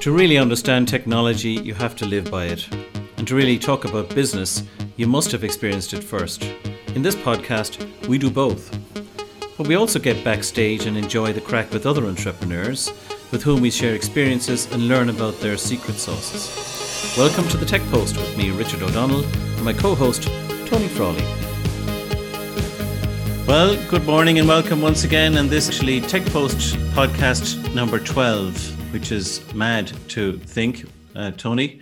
To really understand technology, you have to live by it. And to really talk about business, you must have experienced it first. In this podcast, we do both. But we also get backstage and enjoy the crack with other entrepreneurs with whom we share experiences and learn about their secret sauces. Welcome to The Tech Post with me, Richard O'Donnell, and my co-host, Tony Frawley. Well, good morning and welcome once again. And this is actually Tech Post podcast number 12. Which is mad to think, Tony.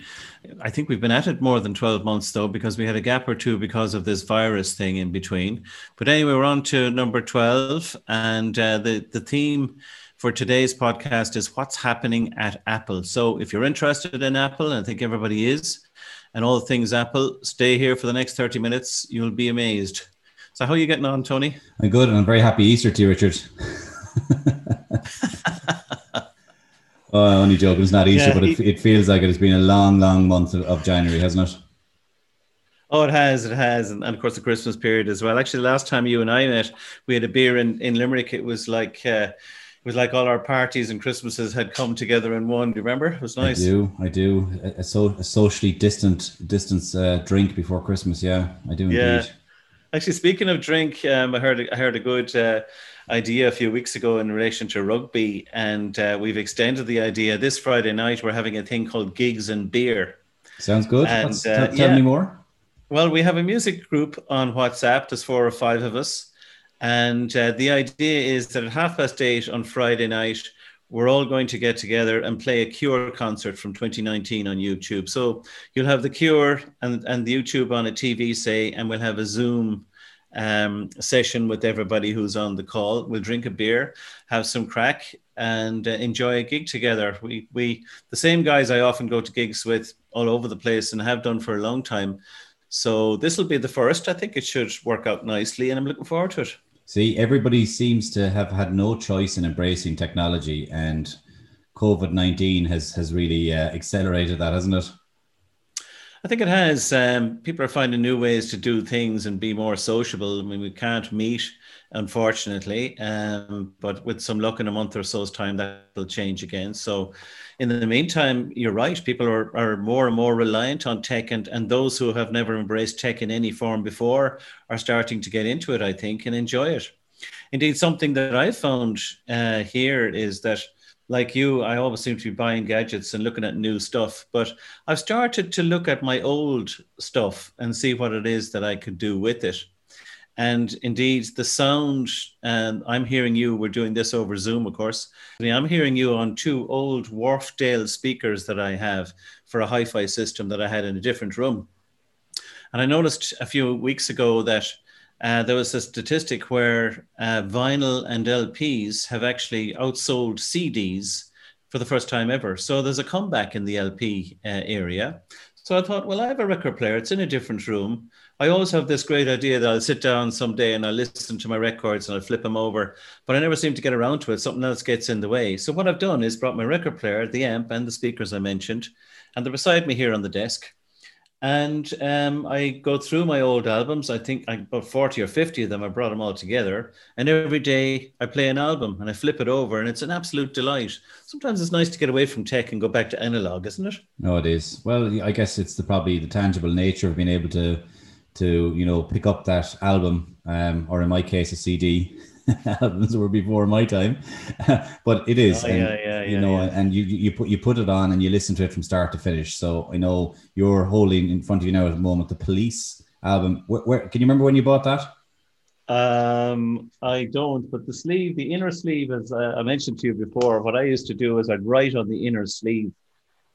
I think we've been at it more than 12 months, though, because we had a gap or two because of this virus thing in between. But anyway, we're on to number 12. And the theme for today's podcast is what's happening at Apple. So if you're interested in Apple, and I think everybody is, and all things Apple, stay here for the next 30 minutes. You'll be amazed. So how are you getting on, Tony? I'm good, and I'm very happy Easter to you, Richard. Oh, I'm only joking. It's not Easter, yeah, but it feels like it has been a long, long month of January, hasn't it? Oh, it has. It has. And of course, the Christmas period as well. Actually, the last time you and I met, we had a beer in Limerick. It was like all our parties and Christmases had come together in one. Do you remember? It was nice. I do. A socially distant drink before Christmas. Yeah, I do indeed. Yeah. Actually, speaking of drink, I heard a good idea a few weeks ago in relation to rugby, and we've extended the idea. This Friday night, we're having a thing called Gigs and Beer. Sounds good. And, tell me more. Well, we have a music group on WhatsApp. There's 4 or 5 of us. And the idea is that at 8:30 on Friday night, we're all going to get together and play a Cure concert from 2019 on YouTube. So you'll have the Cure and the YouTube on a TV, say, and we'll have a Zoom session with everybody who's on the call. We'll drink a beer, have some crack, and enjoy a gig together. We the same guys I often go to gigs with all over the place and have done for a long time. So this will be the first. I think it should work out nicely, and I'm looking forward to it. See, everybody seems to have had no choice in embracing technology, and COVID-19 has really accelerated that, hasn't it? I think it has. People are finding new ways to do things and be more sociable. I mean, we can't meet, unfortunately, but with some luck in a month or so's time, that will change again. So in the meantime, you're right. People are more and more reliant on tech, and those who have never embraced tech in any form before are starting to get into it, I think, and enjoy it. Indeed, something that I found here is that, like you, I always seem to be buying gadgets and looking at new stuff, but I've started to look at my old stuff and see what it is that I could do with it. And indeed, the sound, and I'm hearing you, we're doing this over Zoom, of course. I'm hearing you on 2 old Wharfedale speakers that I have for a hi-fi system that I had in a different room. And I noticed a few weeks ago that there was a statistic where vinyl and LPs have actually outsold CDs for the first time ever. So there's a comeback in the LP area. So I thought, well, I have a record player. It's in a different room. I always have this great idea that I'll sit down someday and I'll listen to my records and I'll flip them over, but I never seem to get around to it. Something else gets in the way. So what I've done is brought my record player, the amp, and the speakers I mentioned, and they're beside me here on the desk. And I go through my old albums. I think about 40 or 50 of them. I brought them all together. And every day I play an album and I flip it over, and it's an absolute delight. Sometimes it's nice to get away from tech and go back to analog, isn't it? No, it is. Well, I guess it's probably the tangible nature of being able to pick up that album, or in my case, a CD. Albums were before my time, but it is, and you put it on and you listen to it from start to finish. So I know you're holding in front of you now at the moment the Police album. Where can you remember when you bought that? I don't, but the inner sleeve, as I mentioned to you before, what I used to do is I'd write on the inner sleeve.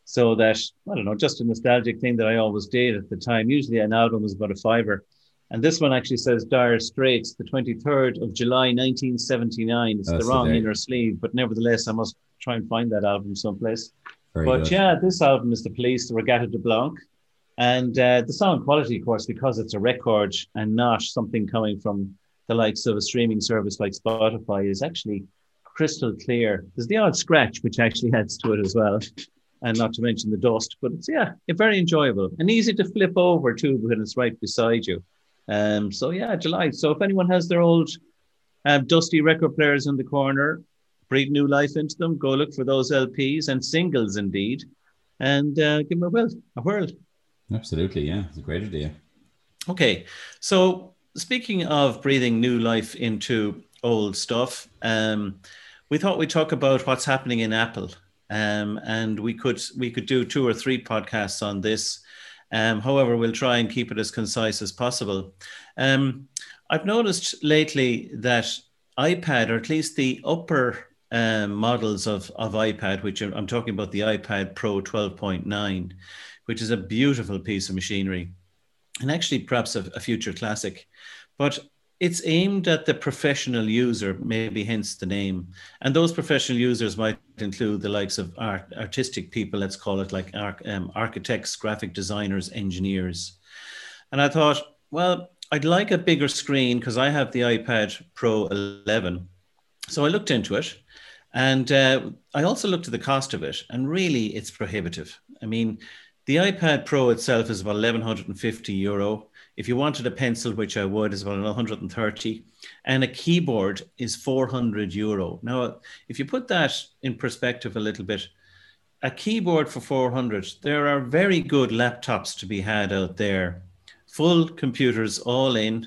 So that, I don't know, just a nostalgic thing that I always did at the time. Usually an album was about a fiver. And this one actually says Dire Straits, the 23rd of July, 1979. It's the wrong inner sleeve, but nevertheless, I must try and find that album someplace. But this album is The Police, the Regatta de Blanc. And the sound quality, of course, because it's a record and not something coming from the likes of a streaming service like Spotify, is actually crystal clear. There's the odd scratch, which actually adds to it as well. And not to mention the dust, but it's, very enjoyable and easy to flip over too when it's right beside you. July. So if anyone has their old dusty record players in the corner, breathe new life into them. Go look for those LPs and singles indeed, and give them a whirl. Absolutely, yeah, it's a great idea. Okay, so speaking of breathing new life into old stuff, we thought we'd talk about what's happening in Apple, and we could do two or three podcasts on this. However, we'll try and keep it as concise as possible. I've noticed lately that iPad, or at least the upper models of iPad, which I'm talking about the iPad Pro 12.9, which is a beautiful piece of machinery, and actually perhaps a future classic, but it's aimed at the professional user, maybe hence the name. And those professional users might include the likes of artistic people, let's call it, like architects, graphic designers, engineers. And I thought, well, I'd like a bigger screen because I have the iPad Pro 11. So I looked into it, and I also looked at the cost of it, and really it's prohibitive. I mean, the iPad Pro itself is about €1,150. If you wanted a pencil, which I would, is about 130, and a keyboard is €400. Now, if you put that in perspective a little bit, a keyboard for 400, there are very good laptops to be had out there. Full computers all in,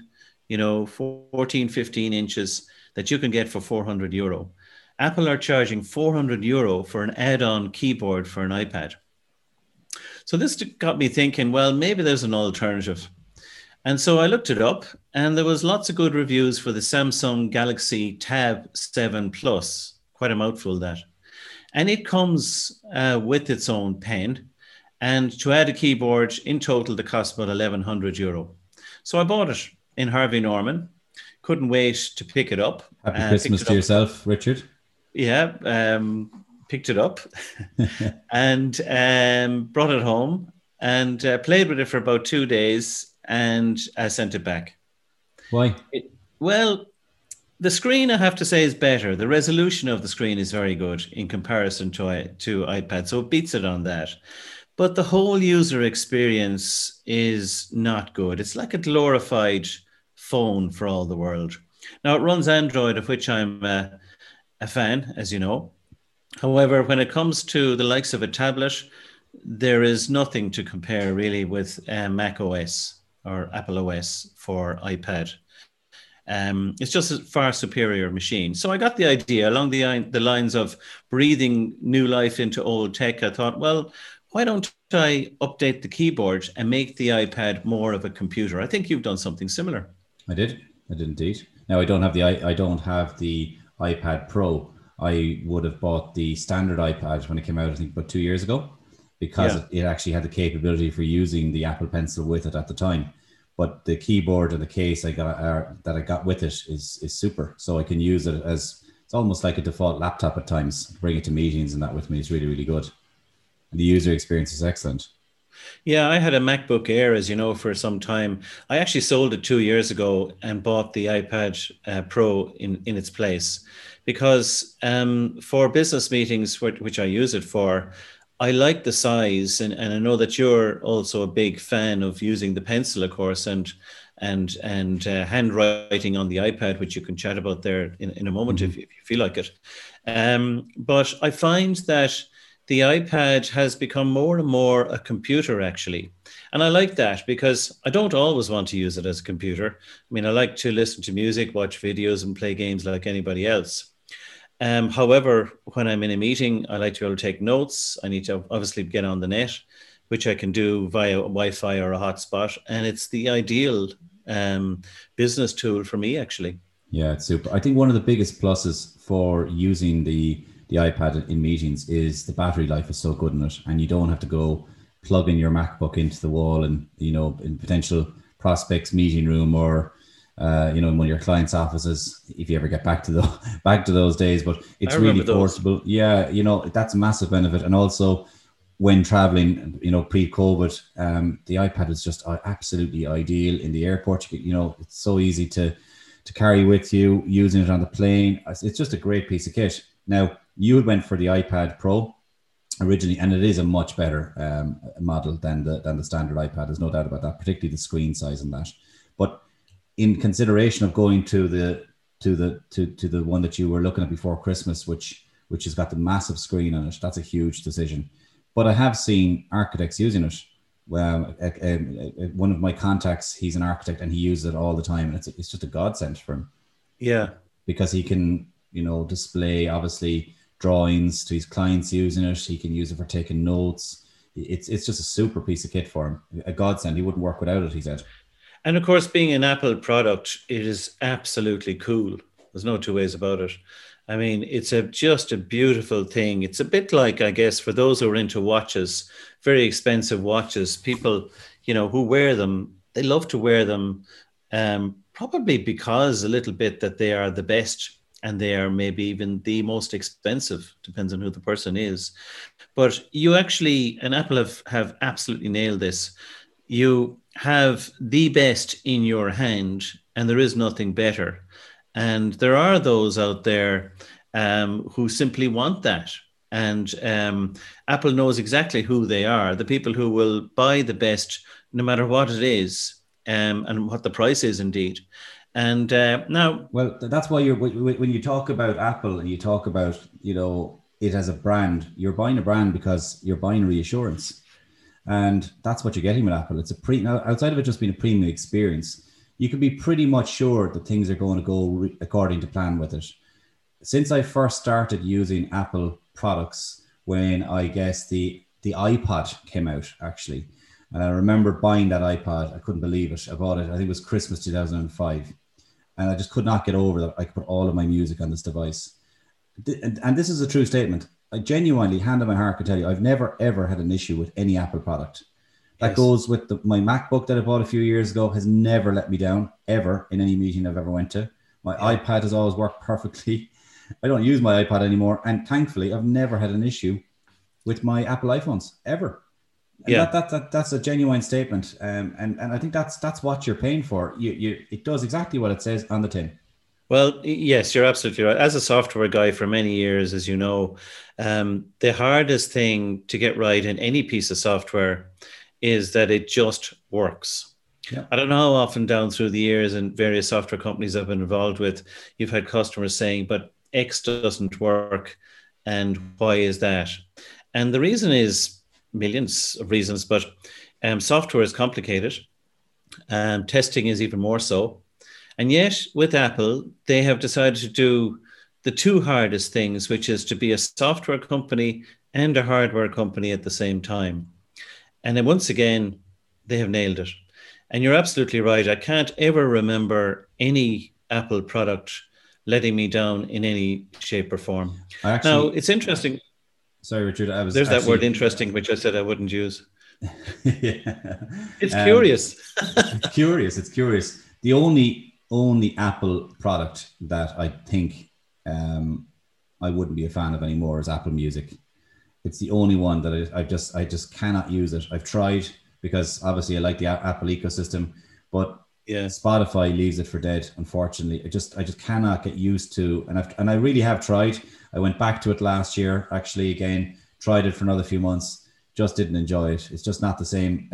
you know, 14, 15 inches that you can get for €400. Apple are charging €400 for an add-on keyboard for an iPad. So this got me thinking, well, maybe there's an alternative. And so I looked it up, and there was lots of good reviews for the Samsung Galaxy Tab 7 Plus. Quite a mouthful, that. And it comes with its own pen. And to add a keyboard, in total, the cost about €1,100. So I bought it in Harvey Norman. Couldn't wait to pick it up. Happy Christmas to yourself, Richard. Yeah, picked it up and brought it home and played with it for about 2 days. And I sent it back. Why? Well, the screen, I have to say, is better. The resolution of the screen is very good in comparison to iPad, so it beats it on that. But the whole user experience is not good. It's like a glorified phone for all the world. Now, it runs Android, of which I'm a fan, as you know. However, when it comes to the likes of a tablet, there is nothing to compare really with Mac OS or Apple OS for iPad. It's just a far superior machine. So I got the idea along the lines of breathing new life into old tech. I thought, well, why don't I update the keyboard and make the iPad more of a computer? I think you've done something similar. I did indeed. Now, I don't have the iPad Pro. I would have bought the standard iPad when it came out, I think, about 2 years ago, because it actually had the capability for using the Apple Pencil with it at the time. But the keyboard and the case I got with it is super. So I can use it as, it's almost like a default laptop at times. Bring it to meetings and that with me. It's really, really good. And the user experience is excellent. Yeah, I had a MacBook Air, as you know, for some time. I actually sold it 2 years ago and bought the iPad Pro in its place. Because for business meetings, which I use it for, I like the size, and I know that you're also a big fan of using the pencil, of course, and handwriting on the iPad, which you can chat about there in a moment if you feel like it. But I find that the iPad has become more and more a computer, actually. And I like that because I don't always want to use it as a computer. I mean, I like to listen to music, watch videos, and play games like anybody else. However, when I'm in a meeting, I like to be able to take notes. I need to obviously get on the net, which I can do via Wi-Fi or a hotspot. And it's the ideal business tool for me, actually. Yeah, it's super. I think one of the biggest pluses for using the iPad in meetings is the battery life is so good in it. And you don't have to go plug in your MacBook into the wall and, you know, in potential prospects meeting room or in one of your clients' offices, if you ever get back to those days. But it's really portable. Yeah, you know, that's a massive benefit. And also, when traveling, you know, pre-COVID, the iPad is just absolutely ideal in the airport. You know, it's so easy to carry with you, using it on the plane. It's just a great piece of kit. Now, you went for the iPad Pro originally, and it is a much better model than the standard iPad. There's no doubt about that, particularly the screen size and that. But in consideration of going to the to the one that you were looking at before Christmas, which has got the massive screen on it. That's a huge decision. But I have seen architects using it. Well, one of my contacts, he's an architect and he uses it all the time. And it's just a godsend for him. Yeah. Because he can, display, obviously, drawings to his clients using it. He can use it for taking notes. It's just a super piece of kit for him. A godsend. He wouldn't work without it, he said. And of course, being an Apple product, it is absolutely cool. There's no two ways about it. I mean, it's just a beautiful thing. It's a bit like, I guess, for those who are into watches, very expensive watches, people, who wear them, they love to wear them, probably because a little bit that they are the best and they are maybe even the most expensive, depends on who the person is. But you actually, and Apple have absolutely nailed this, you have the best in your hand and there is nothing better. And there are those out there who simply want that. And Apple knows exactly who they are, the people who will buy the best, no matter what it is and what the price is indeed. And now... Well, that's why when you talk about Apple and you talk about, it as a brand, you're buying a brand because you're buying reassurance. And that's what you're getting with Apple. It's outside of it just being a premium experience, you can be pretty much sure that things are going to go according to plan with it. Since I first started using Apple products, when I guess the iPod came out, actually, and I remember buying that iPod, I couldn't believe it. I bought it, I think it was Christmas 2005, and I just could not get over that I could put all of my music on this device. And this is a true statement. I genuinely, hand on my heart, can tell you, I've never, ever had an issue with any Apple product. That yes. goes with my MacBook that I bought a few years ago has never let me down, ever, in any meeting I've ever went to. My iPad has always worked perfectly. I don't use my iPad anymore. And thankfully, I've never had an issue with my Apple iPhones, ever. And yeah. That's a genuine statement. And I think that's what you're paying for. It does exactly what it says on the tin. Well, yes, you're absolutely right. As a software guy for many years, as you know, the hardest thing to get right in any piece of software is that it just works. Yeah. I don't know how often down through the years and various software companies I've been involved with, you've had customers saying, but X doesn't work. And why is that? And the reason is millions of reasons, but software is complicated. Testing is even more so. And yet with Apple, they have decided to do the two hardest things, which is to be a software company and a hardware company at the same time. And then once again, they have nailed it. And you're absolutely right. I can't ever remember any Apple product letting me down in any shape or form. Now, it's interesting. Sorry, Richard. There's that word interesting, which I said I wouldn't use. Yeah. It's curious. It's curious. The only Apple product that I think I wouldn't be a fan of anymore is Apple Music. It's the only one that I just cannot use it. I've tried because obviously I like the Apple ecosystem, but yeah. Spotify leaves it for dead. Unfortunately, I just cannot get used to, and I really have tried. I went back to it last year, actually again, tried it for another few months, just didn't enjoy it. It's just not the same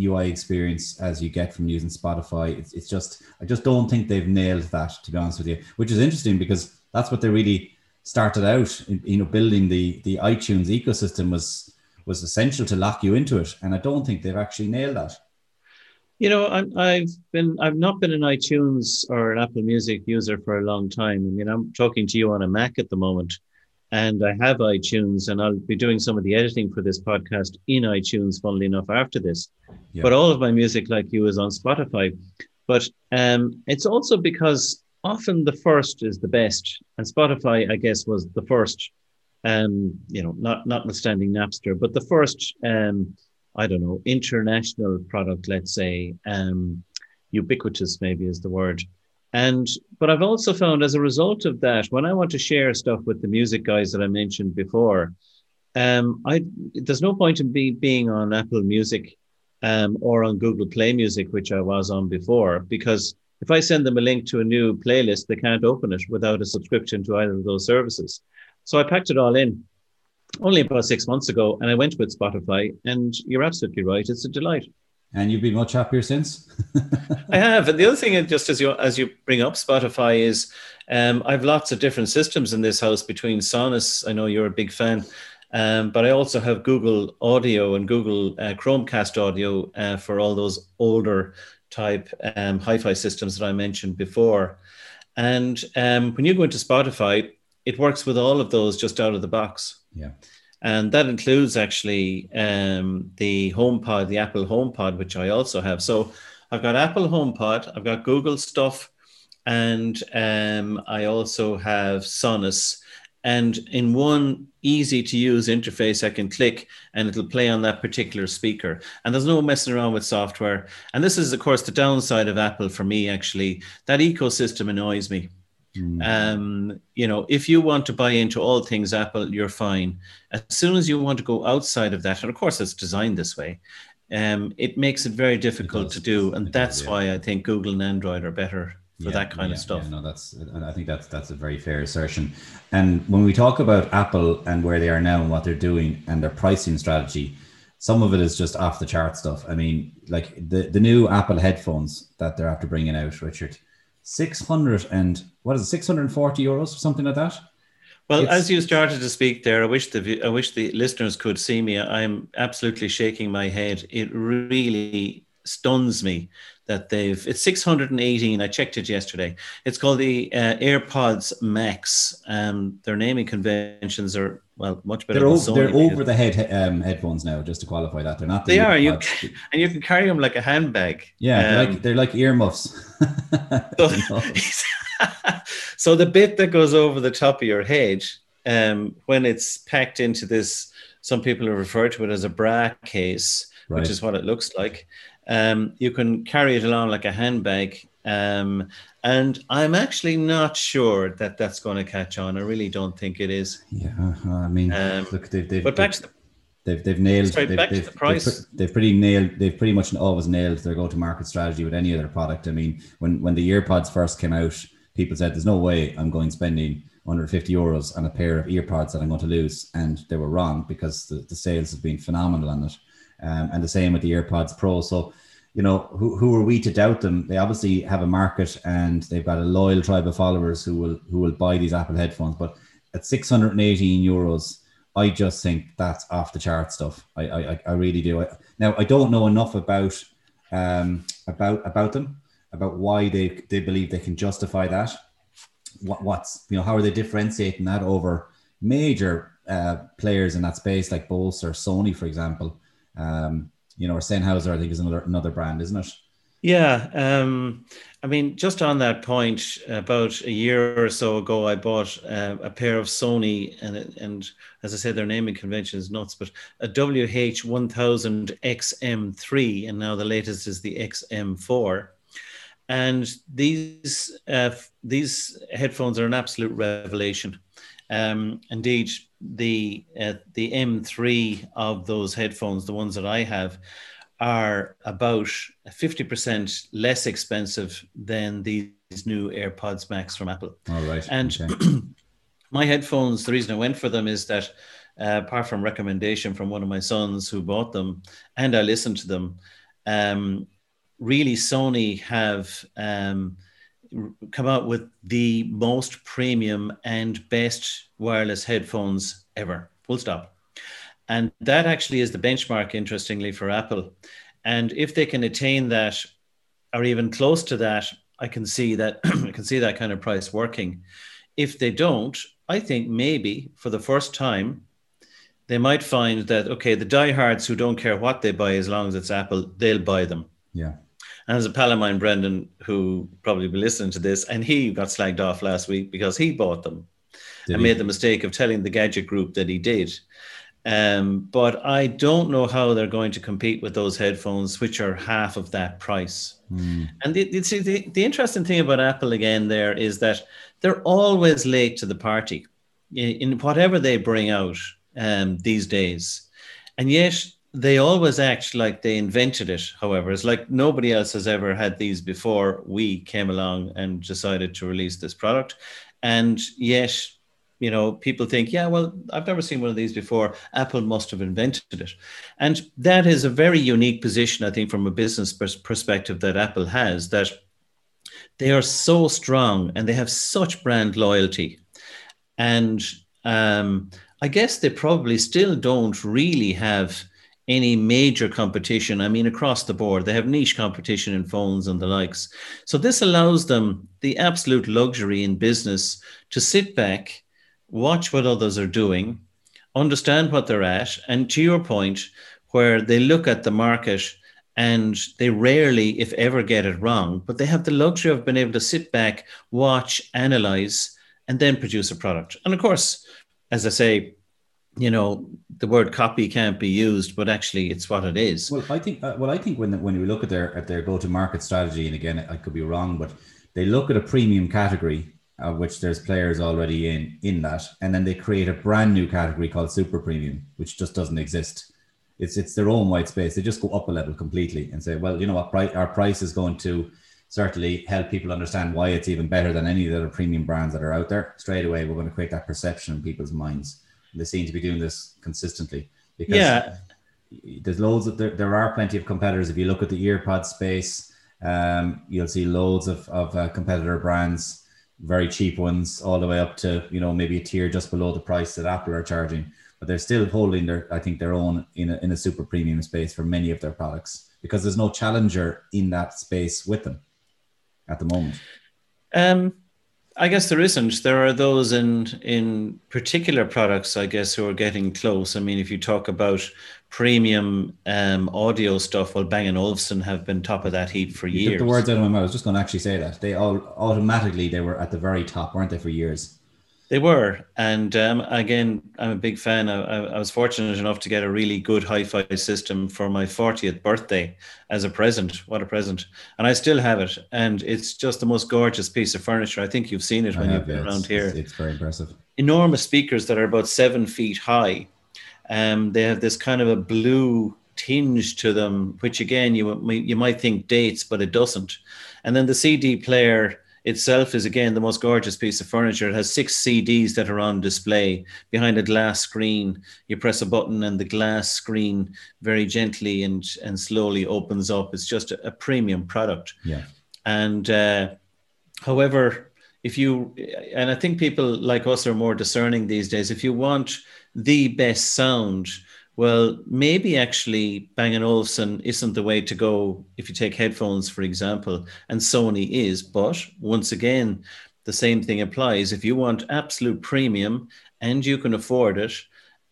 UI experience as you get from using Spotify. I just don't think they've nailed that, to be honest with you, which is interesting because that's what they really started out, building the iTunes ecosystem was essential to lock you into it, and I don't think they've actually nailed that. I've not been an iTunes or an Apple Music user for a long time. I mean, I'm talking to you on a Mac at the moment, and I have iTunes, and I'll be doing some of the editing for this podcast in iTunes, funnily enough, after this. Yeah. But all of my music, like you, is on Spotify. But it's also because often the first is the best, and Spotify, I guess, was the first, notwithstanding Napster, but the first, international product, let's say, ubiquitous maybe is the word. But I've also found as a result of that, when I want to share stuff with the music guys that I mentioned before, there's no point in me being on Apple Music or on Google Play Music, which I was on before, because if I send them a link to a new playlist, they can't open it without a subscription to either of those services. So I packed it all in only about 6 months ago, and I went with Spotify, and you're absolutely right. It's a delight. And you've been much happier since? I have. And the other thing, just as you bring up Spotify, is I've lots of different systems in this house between Sonos, I know you're a big fan, but I also have Google Audio and Google Chromecast Audio for all those older type hi-fi systems that I mentioned before. And when you go into Spotify, it works with all of those just out of the box. Yeah. And that includes actually the HomePod, the Apple HomePod, which I also have. So I've got Apple HomePod, I've got Google stuff, and I also have Sonos. And in one easy-to-use interface, I can click and it'll play on that particular speaker. And there's no messing around with software. And this is, of course, the downside of Apple for me, actually. That ecosystem annoys me. You know, if you want to buy into all things Apple, you're fine. As soon as you want to go outside of that, and of course it's designed this way, it makes it very difficult to do. And that's why I think Google and Android are better for that kind of stuff. No, I think that's a very fair assertion. And when we talk about Apple and where they are now and what they're doing and their pricing strategy, some of it is just off the chart stuff. I mean, like the new Apple headphones that they're after bringing out, Richard, 640 euros or something like that. Well, as you started to speak there, I wish the listeners could see me. I'm absolutely shaking my head. It really stuns me that it's 618. I checked it yesterday. It's called the AirPods Max. Their naming conventions are much better. They're over the head headphones now. Just to qualify that, they're not. And you can carry them like a handbag. Yeah, they're like earmuffs. So the bit that goes over the top of your head, when it's packed into this, some people refer to it as a bra case, right, which is what it looks like. You can carry it along like a handbag. And I'm actually not sure that that's going to catch on. I really don't think it is. Yeah, I mean, look, they've pretty much always nailed their go-to-market strategy with any other product. I mean, when the EarPods first came out, people said, there's no way I'm going spending under 50 euros on a pair of EarPods that I'm going to lose. And they were wrong because the sales have been phenomenal on it. And the same with the AirPods Pro. So, you know, who are we to doubt them? They obviously have a market and they've got a loyal tribe of followers who will buy these Apple headphones. But at 618 euros, I just think that's off the chart stuff. I really do. Now, I don't know enough about them, about why they believe they can justify that. How are they differentiating that over major players in that space like Bose or Sony, for example? Or Sennheiser, I think, is another brand, isn't it? Yeah. I mean, just on that point, about a year or so ago, I bought a pair of Sony, and as I said, their naming convention is nuts, but a WH-1000XM3, and now the latest is the XM4. And these headphones are an absolute revelation. Indeed, the M3 of those headphones, the ones that I have, are about 50% less expensive than these new AirPods Max from Apple. All right. And okay. My headphones, the reason I went for them is that apart from recommendation from one of my sons who bought them, and I listened to them, really Sony have come out with the most premium and best wireless headphones ever, full stop. And that actually is the benchmark, interestingly, for Apple. And if they can attain that or even close to that, I can see that kind of price working. If they don't, I think maybe for the first time, they might find that, okay, the diehards who don't care what they buy, as long as it's Apple, they'll buy them. Yeah. And there's a pal of mine, Brendan, who probably be listening to this, and he got slagged off last week because he bought them made the mistake of telling the gadget group that he did. But I don't know how they're going to compete with those headphones, which are half of that price. Mm. And the interesting thing about Apple again there is that they're always late to the party in whatever they bring out these days. And yet they always act like they invented it, however. It's like nobody else has ever had these before. We came along and decided to release this product. And yet, you know, people think, yeah, well, I've never seen one of these before. Apple must have invented it. And that is a very unique position, I think, from a business perspective that Apple has, that they are so strong and they have such brand loyalty. And I guess they probably still don't really have any major competition. I mean, across the board, they have niche competition in phones and the likes. So this allows them the absolute luxury in business to sit back, watch what others are doing, understand what they're at, and to your point, where they look at the market and they rarely, if ever, get it wrong, but they have the luxury of being able to sit back, watch, analyze, and then produce a product. And of course, as I say, you know, the word copy can't be used, but actually it's what it is. Well, I think when we look at their go-to-market strategy, and again, I could be wrong, but they look at a premium category, of which there's players already in that, and then they create a brand new category called super premium, which just doesn't exist. It's their own white space. They just go up a level completely and say, well, you know what, our price is going to certainly help people understand why it's even better than any of the other premium brands that are out there. Straight away, we're going to create that perception in people's minds. They seem to be doing this consistently because there's loads of there are plenty of competitors. If you look at the earpod space, you'll see loads of competitor brands, very cheap ones, all the way up to, you know, maybe a tier just below the price that Apple are charging. But they're still holding their own in a super premium space for many of their products because there's no challenger in that space with them at the moment. I guess there isn't. There are those in particular products, I guess, who are getting close. I mean, if you talk about premium audio stuff, well, Bang & Olufsen have been top of that heap for years. You took the words out of my mouth. I was just going to actually say that. They all automatically, they were at the very top, weren't they, for years? They were. And again, I'm a big fan. I was fortunate enough to get a really good hi-fi system for my 40th birthday as a present. What a present. And I still have it. And it's just the most gorgeous piece of furniture. I think you've seen it when you've been around here. It's very impressive. Enormous speakers that are about 7 feet high. They have this kind of a blue tinge to them, which again, you might think dates, but it doesn't. And then the CD player itself is again the most gorgeous piece of furniture. It has 6 CDs that are on display behind a glass screen. You press a button and the glass screen very gently and slowly opens up. It's just a premium product. Yeah. And however, and I think people like us are more discerning these days. If you want the best sound, well, maybe actually Bang & Olufsen isn't the way to go if you take headphones, for example, and Sony is. But once again, the same thing applies. If you want absolute premium and you can afford it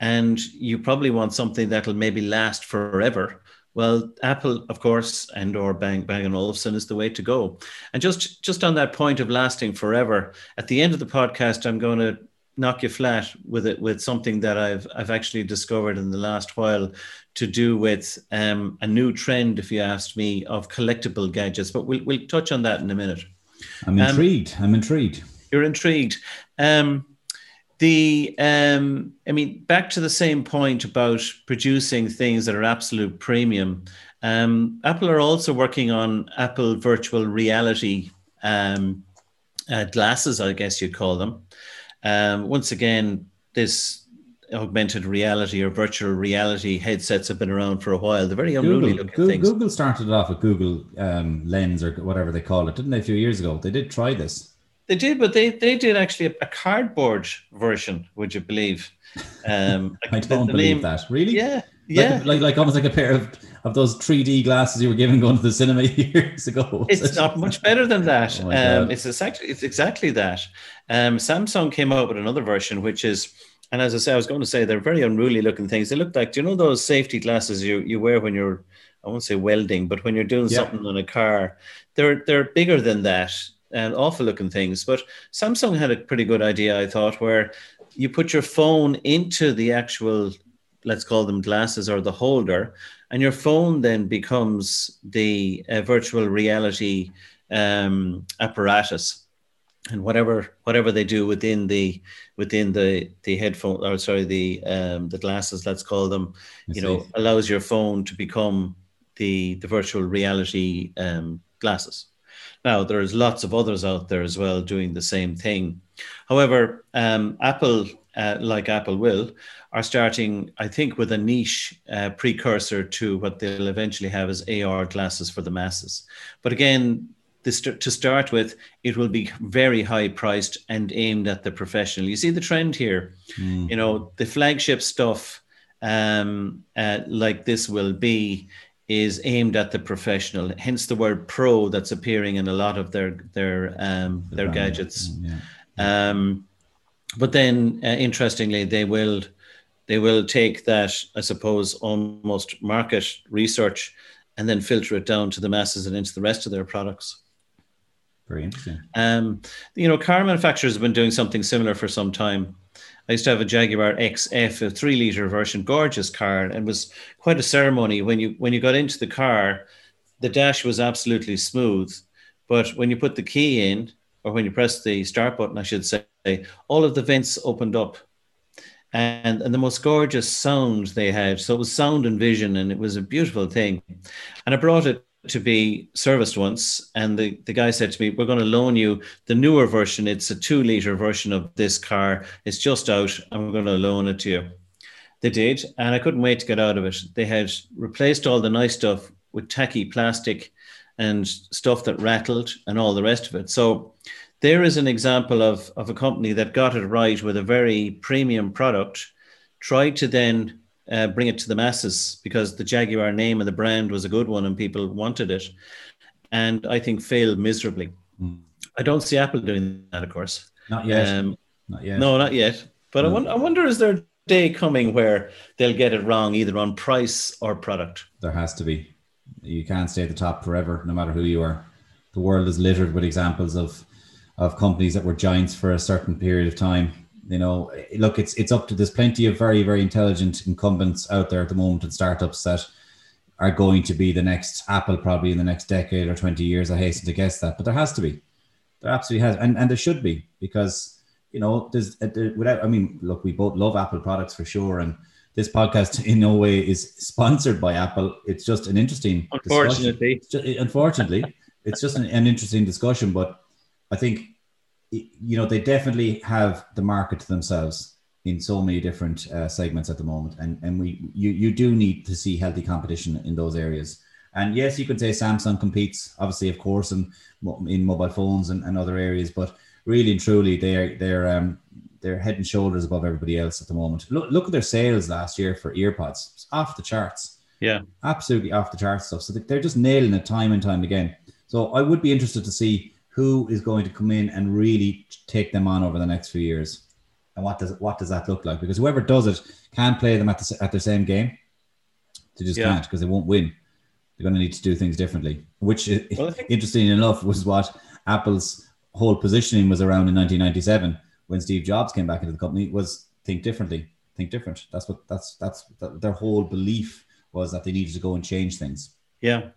and you probably want something that'll maybe last forever, well, Apple, of course, and or Bang & Olufsen is the way to go. And just on that point of lasting forever, at the end of the podcast, I'm going to knock you flat with something that I've actually discovered in the last while to do with a new trend, if you asked me, of collectible gadgets. But we'll touch on that in a minute. I'm intrigued. You're intrigued. I mean, back to the same point about producing things that are absolute premium. Apple are also working on Apple virtual reality glasses, I guess you'd call them. Once again, this augmented reality or virtual reality headsets have been around for a while. They're very unruly looking things. Google started off with Google Lens or whatever they call it, didn't they, a few years ago? They did try this. They did, but they did actually a cardboard version, would you believe? I don't believe that. Really? Yeah. Yeah. Like almost like a pair of those 3D glasses you were given going to the cinema years ago. It's not much better than that. It's exactly that. Samsung came out with another version, which is, and as I say, I was going to say, they're very unruly looking things. They look like, do you know those safety glasses you wear when you're, I won't say welding, but when you're doing something on a car? They're bigger than that and awful looking things. But Samsung had a pretty good idea, I thought, where you put your phone into the actual, let's call them glasses or the holder, and your phone then becomes the virtual reality apparatus, and whatever they do within the headphone, or sorry, the glasses, let's call them, allows your phone to become the virtual reality glasses. Now, there's lots of others out there as well doing the same thing. However, Apple, like Apple will, are starting, I think, with a niche precursor to what they'll eventually have as AR glasses for the masses. But again, this, to start with, it will be very high priced and aimed at the professional. You see the trend here, you know, the flagship stuff like this will be is aimed at the professional, hence the word pro that's appearing in a lot of their gadgets. But then interestingly, they will take that, I suppose, almost market research and then filter it down to the masses and into the rest of their products. Very interesting. You know, car manufacturers have been doing something similar for some time. I used to have a Jaguar XF, a 3-liter version, gorgeous car, and it was quite a ceremony. When you got into the car, the dash was absolutely smooth, but when you put the key in, or when you press the start button, I should say, all of the vents opened up, and the most gorgeous sound they had. So it was sound and vision, and it was a beautiful thing. And I brought it to be serviced once, and the guy said to me, we're going to loan you the newer version. It's a 2-liter version of this car. It's just out, and we're going to loan it to you. They did, and I couldn't wait to get out of it. They had replaced all the nice stuff with tacky plastic and stuff that rattled and all the rest of it. So there is an example of a company that got it right with a very premium product, tried to then bring it to the masses because the Jaguar name and the brand was a good one and people wanted it, and I think failed miserably. I don't see Apple doing that, of course. Not yet. No, not yet. But I wonder, is there a day coming where they'll get it wrong either on price or product? There has to be. You can't stay at the top forever, no matter who you are. The world is littered with examples of companies that were giants for a certain period of time. You know, look, it's up to, there's plenty of very, very intelligent incumbents out there at the moment and startups that are going to be the next Apple probably in the next decade or 20 years. I hasten to guess that, but there has to be. There absolutely has. And there should be, because, you know, look, we both love Apple products for sure. And this podcast in no way is sponsored by Apple. It's just an interesting discussion. Unfortunately, it's just an interesting discussion, but I think, you know, they definitely have the market to themselves in so many different segments at the moment. And you do need to see healthy competition in those areas. And yes, you could say Samsung competes, obviously, of course, in mobile phones and other areas, but really and truly, they're head and shoulders above everybody else at the moment. Look at their sales last year for earpods. It's off the charts. Yeah. Absolutely off the charts stuff. So they're just nailing it time and time again. So I would be interested to see who is going to come in and really take them on over the next few years, and what does that look like? Because whoever does it can't play them at the same game. They just can't, because they won't win. They're going to need to do things differently, which, interesting enough, was what Apple's whole positioning was around in 1997 when Steve Jobs came back into the company. Was think differently, think different. That's their whole belief was that they needed to go and change things. Yeah.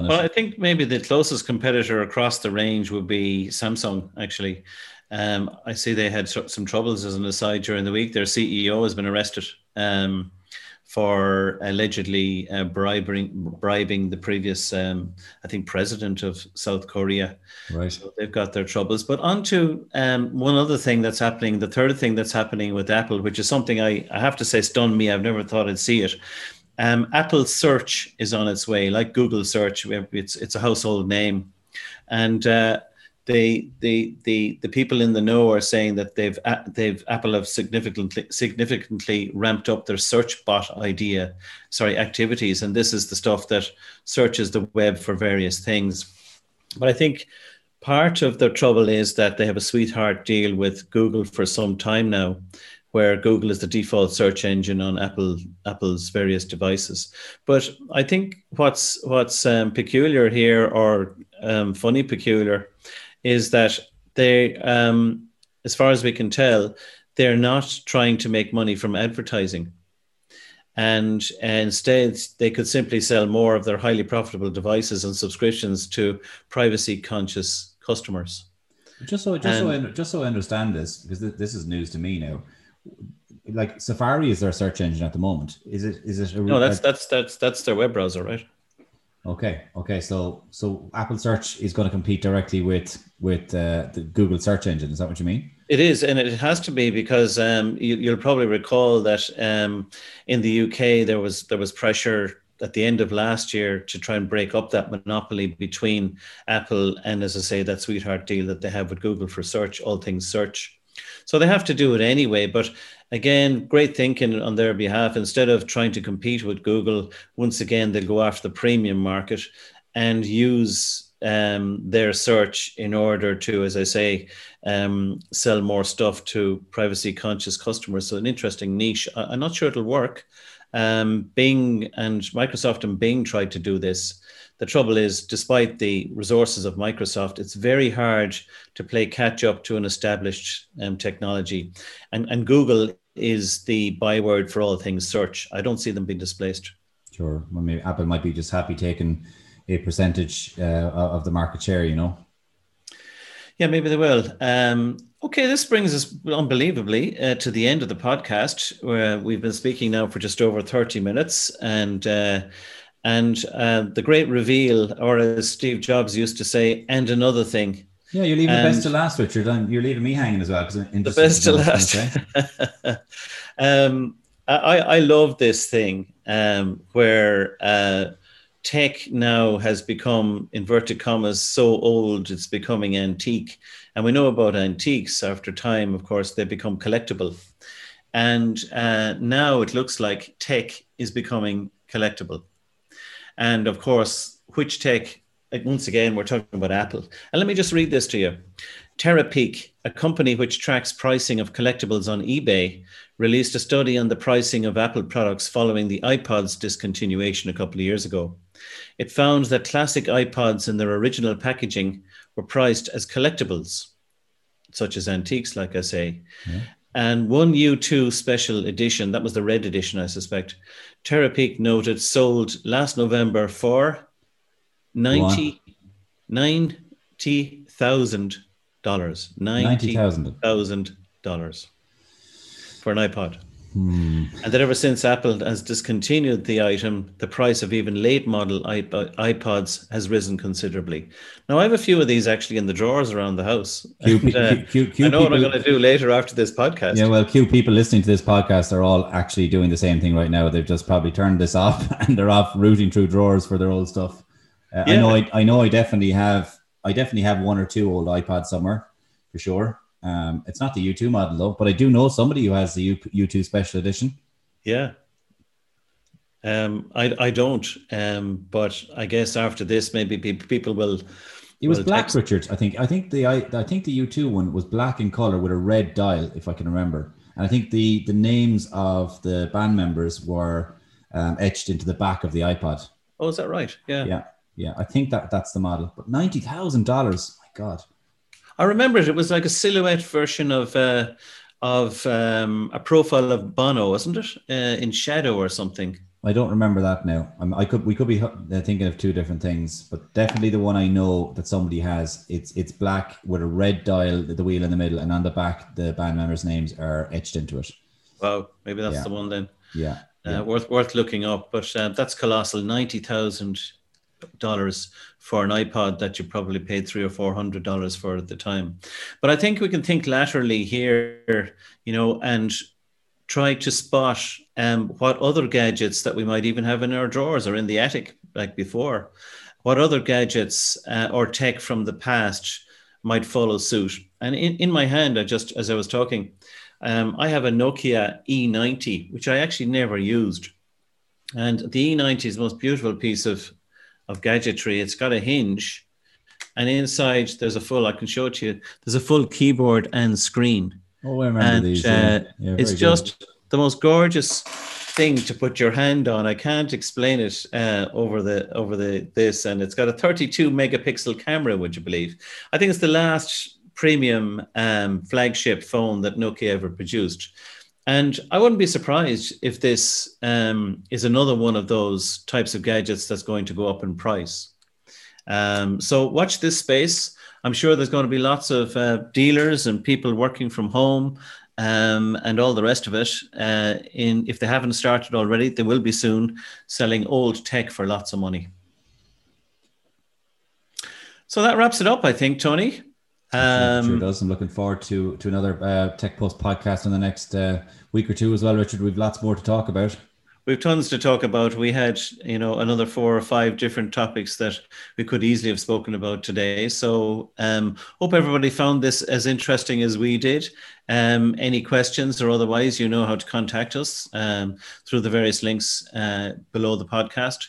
Well, I think maybe the closest competitor across the range would be Samsung, actually. I see they had some troubles, as an aside, during the week. Their CEO has been arrested for allegedly bribing the previous, I think, president of South Korea. Right. So they've got their troubles. But on to one other thing that's happening, the third thing that's happening with Apple, which is something I have to say stunned me. I've never thought I'd see it. Apple Search is on its way, like Google Search. It's a household name, and the people in the know are saying that Apple have significantly ramped up their search bot activities, and this is the stuff that searches the web for various things. But I think part of the trouble is that they have a sweetheart deal with Google for some time now, where Google is the default search engine on Apple's various devices. But I think what's peculiar here, or funny peculiar, is that they, as far as we can tell, they're not trying to make money from advertising. And instead, they could simply sell more of their highly profitable devices and subscriptions to privacy-conscious customers. Just so I understand this, because this is news to me now. Like Safari is their search engine at the moment. Is it? No, that's their web browser, right? Okay. So Apple Search is going to compete directly with the Google search engine. Is that what you mean? It is, and it has to be, because you'll probably recall that in the UK there was pressure at the end of last year to try and break up that monopoly between Apple and, as I say, that sweetheart deal that they have with Google for search, all things search. So they have to do it anyway. But again, great thinking on their behalf. Instead of trying to compete with Google, once again, they'll go after the premium market and use their search in order to, as I say, sell more stuff to privacy conscious customers. So an interesting niche. I'm not sure it'll work. Bing and Microsoft and Bing tried to do this. The trouble is, despite the resources of Microsoft, it's very hard to play catch up to an established technology. And Google is the byword for all things search. I don't see them being displaced. Sure. Well, maybe Apple might be just happy taking a percentage of the market share, you know? Yeah, maybe they will. Okay, this brings us unbelievably to the end of the podcast, where we've been speaking now for just over 30 minutes. And the great reveal, or as Steve Jobs used to say, and another thing. Yeah, you're leaving the best to last, Richard. You're leaving me hanging as well. The best to last. I love this thing where tech now has become, inverted commas, so old it's becoming antique. And we know about antiques. After time, of course, they become collectible. And now it looks like tech is becoming collectible. And of course, which tech, once again, we're talking about Apple. And let me just read this to you. Terapeak, a company which tracks pricing of collectibles on eBay, released a study on the pricing of Apple products following the iPod's discontinuation a couple of years ago. It found that classic iPods in their original packaging were priced as collectibles, such as antiques, like I say. Yeah. And one U2 special edition, that was the red edition, I suspect, Terapeak noted sold last November for $90,000. $90,000 for an iPod. And that ever since Apple has discontinued the item, the price of even late model iPods has risen considerably. Now, I have a few of these actually in the drawers around the house. I know what I'm going to do later after this podcast. Yeah, well, people listening to this podcast are all actually doing the same thing right now. They've just probably turned this off and they're off rooting through drawers for their old stuff. Yeah. I definitely have one or two old iPods somewhere, for sure. It's not the U2 model though, but I do know somebody who has the U2 special edition. Yeah. I don't. But I guess after this, maybe people will. It was black, Richard. I think the U2 one was black in color with a red dial, if I can remember. And I think the names of the band members were etched into the back of the iPod. Oh, is that right? Yeah. Yeah. I think that's the model. But $90,000. My God. I remember it. It was like a silhouette version of a profile of Bono, wasn't it? In shadow or something. I don't remember that now. We could be thinking of two different things, but definitely the one I know that somebody has. It's black with a red dial, the wheel in the middle, and on the back the band members' names are etched into it. Wow, maybe that's the one then. Yeah, worth looking up. But that's colossal. $90,000 for an iPod that you probably paid $300 or $400 for at the time. But I think we can think laterally here, you know, and try to spot what other gadgets that we might even have in our drawers or in the attic, like before. What other gadgets or tech from the past might follow suit? And in my hand, as I was talking, I have a Nokia E90, which I actually never used. And the E90 is the most beautiful piece of gadgetry. It's got a hinge, and inside there's I can show it to you. There's a full keyboard and screen. Oh, I remember these. Yeah, it's just the most gorgeous thing to put your hand on. I can't explain it over this. And it's got a 32 megapixel camera. Would you believe? I think it's the last premium flagship phone that Nokia ever produced. And I wouldn't be surprised if this is another one of those types of gadgets that's going to go up in price. So watch this space. I'm sure there's going to be lots of dealers and people working from home and all the rest of it. If they haven't started already, they will be soon selling old tech for lots of money. So that wraps it up, I think, Tony. Sure does. I'm looking forward to another Tech Post podcast in the next week or two as well, Richard. We've lots more to talk about. We've tons to talk about. We had, you know, another 4 or 5 different topics that we could easily have spoken about today. So hope everybody found this as interesting as we did. Any questions or otherwise, you know how to contact us through the various links below the podcast.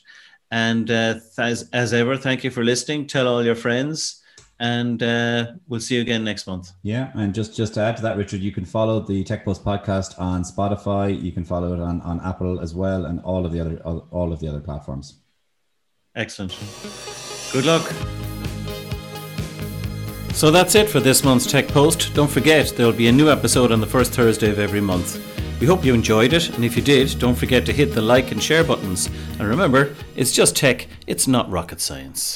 And as ever, thank you for listening. Tell all your friends. And we'll see you again next month. Yeah, and just to add to that, Richard, you can follow the Tech Post podcast on Spotify. You can follow it on Apple as well, and all of the other platforms. Excellent. Good luck. So that's it for this month's Tech Post. Don't forget, there'll be a new episode on the first Thursday of every month. We hope you enjoyed it, and if you did, don't forget to hit the like and share buttons. And remember, it's just tech, it's not rocket science.